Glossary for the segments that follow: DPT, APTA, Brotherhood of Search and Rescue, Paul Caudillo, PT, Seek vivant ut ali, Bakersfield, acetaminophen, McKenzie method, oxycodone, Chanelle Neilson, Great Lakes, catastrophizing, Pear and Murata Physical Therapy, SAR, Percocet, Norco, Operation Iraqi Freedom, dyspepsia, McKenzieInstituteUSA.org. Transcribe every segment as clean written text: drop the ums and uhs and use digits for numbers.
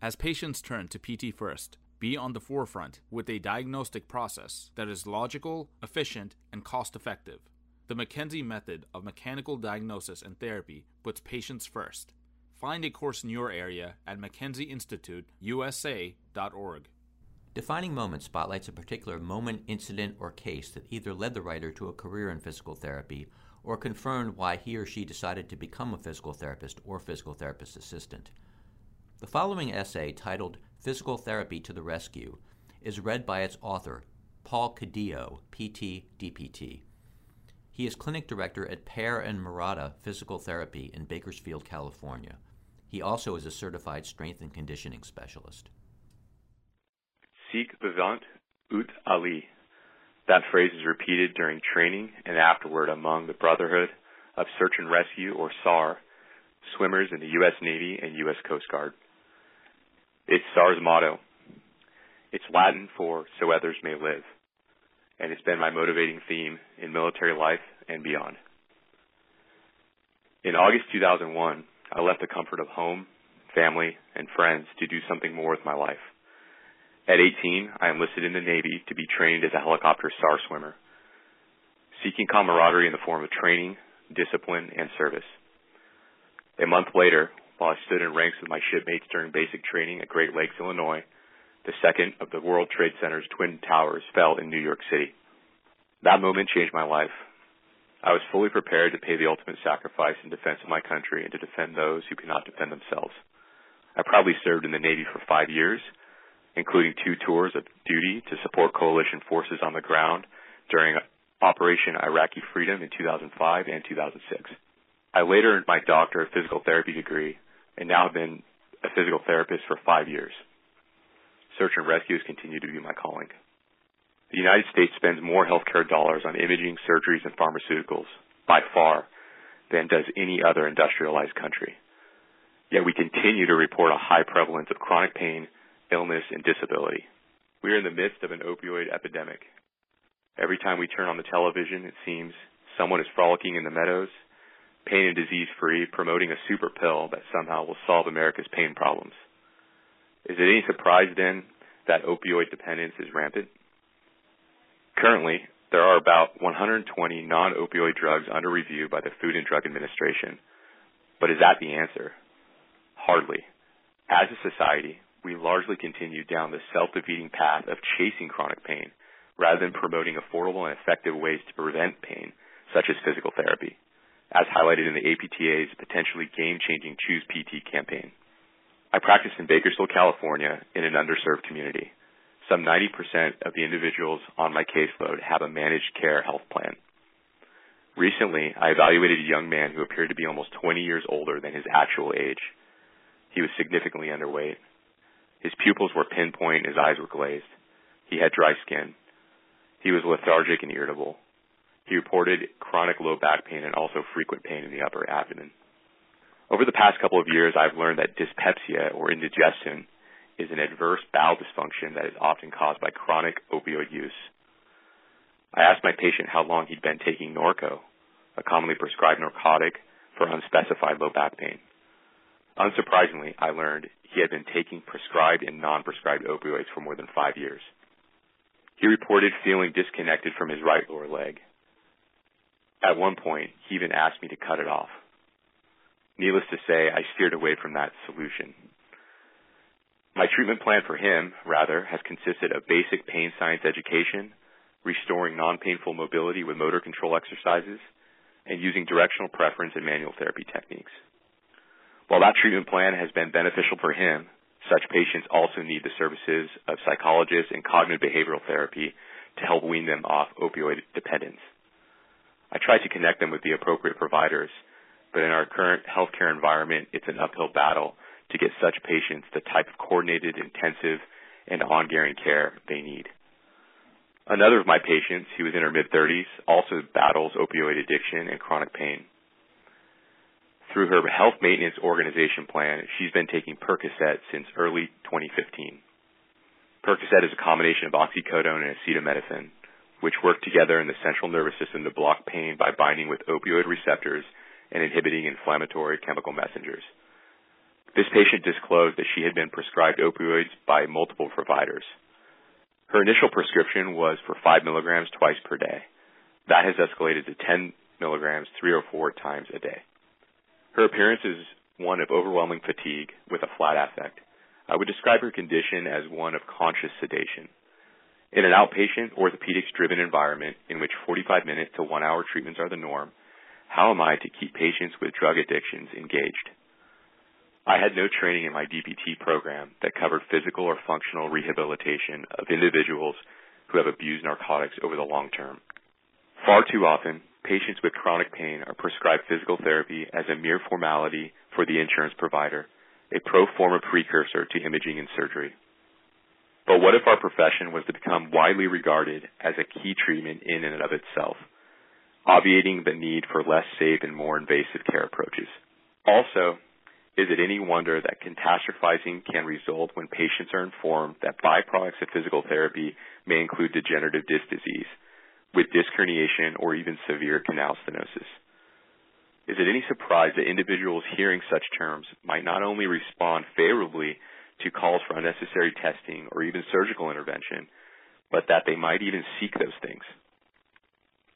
As patients turn to PT first, be on the forefront with a diagnostic process that is logical, efficient, and cost-effective. The McKenzie method of mechanical diagnosis and therapy puts patients first. Find a course in your area at McKenzieInstituteUSA.org. Defining Moment spotlights a particular moment, incident, or case that either led the writer to a career in physical therapy or confirmed why he or she decided to become a physical therapist or physical therapist assistant. The following essay, titled Physical Therapy to the Rescue, is read by its author, Paul Caudillo, PT, DPT. He is clinic director at Pear and Murata Physical Therapy in Bakersfield, California. He also is a certified strength and conditioning specialist. Seek vivant ut ali. That phrase is repeated during training and afterward among the Brotherhood of Search and Rescue, or SAR, swimmers in the U.S. Navy and U.S. Coast Guard. It's SAR's motto. It's Latin for so others may live, and it's been my motivating theme in military life and beyond. In August 2001, I left the comfort of home, family, and friends to do something more with my life. At 18, I enlisted in the Navy to be trained as a helicopter SAR swimmer, seeking camaraderie in the form of training, discipline, and service. A month later, while I stood in ranks with my shipmates during basic training at Great Lakes, Illinois, the second of the World Trade Center's twin towers fell in New York City. That moment changed my life. I was fully prepared to pay the ultimate sacrifice in defense of my country and to defend those who cannot defend themselves. I proudly served in the Navy for 5 years, including 2 tours of duty to support coalition forces on the ground during Operation Iraqi Freedom in 2005 and 2006. I later earned my doctor of physical therapy degree and now have been a physical therapist for 5 years. Search and rescue has continued to be my calling. The United States spends more healthcare dollars on imaging, surgeries, and pharmaceuticals, by far, than does any other industrialized country. Yet we continue to report a high prevalence of chronic pain, illness, and disability. We are in the midst of an opioid epidemic. Every time we turn on the television, it seems someone is frolicking in the meadows, pain and disease-free, promoting a super pill that somehow will solve America's pain problems. Is it any surprise, then, that opioid dependence is rampant? Currently, there are about 120 non-opioid drugs under review by the Food and Drug Administration. But is that the answer? Hardly. As a society, we largely continue down the self-defeating path of chasing chronic pain rather than promoting affordable and effective ways to prevent pain, such as physical therapy, as highlighted in the APTA's potentially game-changing Choose PT campaign. I practice in Bakersfield, California, in an underserved community. Some 90% of the individuals on my caseload have a managed care health plan. Recently, I evaluated a young man who appeared to be almost 20 years older than his actual age. He was significantly underweight. His pupils were pinpoint, his eyes were glazed. He had dry skin. He was lethargic and irritable. He reported chronic low back pain and also frequent pain in the upper abdomen. Over the past couple of years, I've learned that dyspepsia, or indigestion, is an adverse bowel dysfunction that is often caused by chronic opioid use. I asked my patient how long he'd been taking Norco, a commonly prescribed narcotic for unspecified low back pain. Unsurprisingly, I learned he had been taking prescribed and non-prescribed opioids for more than 5 years. He reported feeling disconnected from his right lower leg. At one point, he even asked me to cut it off. Needless to say, I steered away from that solution. My treatment plan for him, rather, has consisted of basic pain science education, restoring non-painful mobility with motor control exercises, and using directional preference and manual therapy techniques. While that treatment plan has been beneficial for him, such patients also need the services of psychologists and cognitive behavioral therapy to help wean them off opioid dependence. I try to connect them with the appropriate providers, but in our current healthcare environment, it's an uphill battle to get such patients the type of coordinated, intensive, and ongoing care they need. Another of my patients, who was in her mid-30s, also battles opioid addiction and chronic pain. Through her health maintenance organization plan, she's been taking Percocet since early 2015. Percocet is a combination of oxycodone and acetaminophen, which work together in the central nervous system to block pain by binding with opioid receptors and inhibiting inflammatory chemical messengers. This patient disclosed that she had been prescribed opioids by multiple providers. Her initial prescription was for 5 milligrams twice per day. That has escalated to 10 milligrams 3 or 4 times a day. Her appearance is one of overwhelming fatigue with a flat affect. I would describe her condition as one of conscious sedation. In an outpatient, orthopedics-driven environment in which 45-minute to 1-hour treatments are the norm, how am I to keep patients with drug addictions engaged? I had no training in my DPT program that covered physical or functional rehabilitation of individuals who have abused narcotics over the long term. Far too often, patients with chronic pain are prescribed physical therapy as a mere formality for the insurance provider, a pro forma precursor to imaging and surgery. But what if our profession was to become widely regarded as a key treatment in and of itself, obviating the need for less safe and more invasive care approaches? Also, is it any wonder that catastrophizing can result when patients are informed that byproducts of physical therapy may include degenerative disc disease, with disc herniation or even severe canal stenosis? Is it any surprise that individuals hearing such terms might not only respond favorably to calls for unnecessary testing or even surgical intervention, but that they might even seek those things?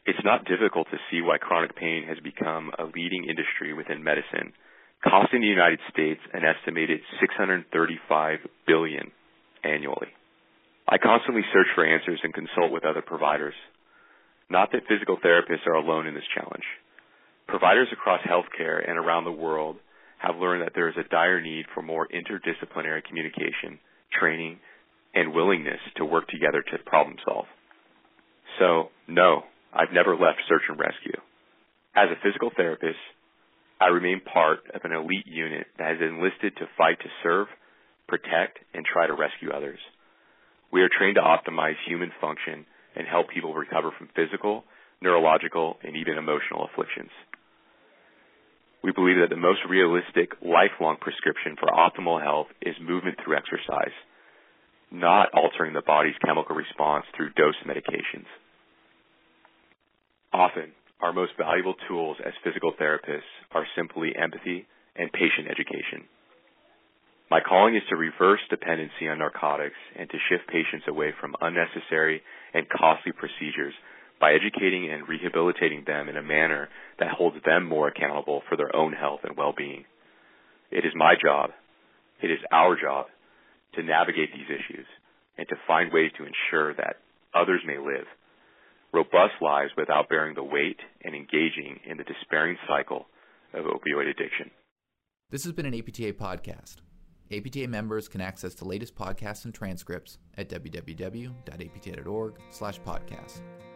It's not difficult to see why chronic pain has become a leading industry within medicine, costing the United States an estimated $635 billion annually. I constantly search for answers and consult with other providers. Not that physical therapists are alone in this challenge. Providers across healthcare and around the world have learned that there is a dire need for more interdisciplinary communication, training, and willingness to work together to problem solve. So, no, I've never left search and rescue. As a physical therapist, I remain part of an elite unit that has enlisted to fight to serve, protect, and try to rescue others. We are trained to optimize human function and help people recover from physical, neurological, and even emotional afflictions. We believe that the most realistic, lifelong prescription for optimal health is movement through exercise, not altering the body's chemical response through dose medications. Often, our most valuable tools as physical therapists are simply empathy and patient education. My calling is to reverse dependency on narcotics and to shift patients away from unnecessary and costly procedures by educating and rehabilitating them in a manner that holds them more accountable for their own health and well-being. It is my job, it is our job, to navigate these issues and to find ways to ensure that others may live robust lives without bearing the weight and engaging in the despairing cycle of opioid addiction. This has been an APTA podcast. APTA members can access the latest podcasts and transcripts at www.apta.org/podcasts.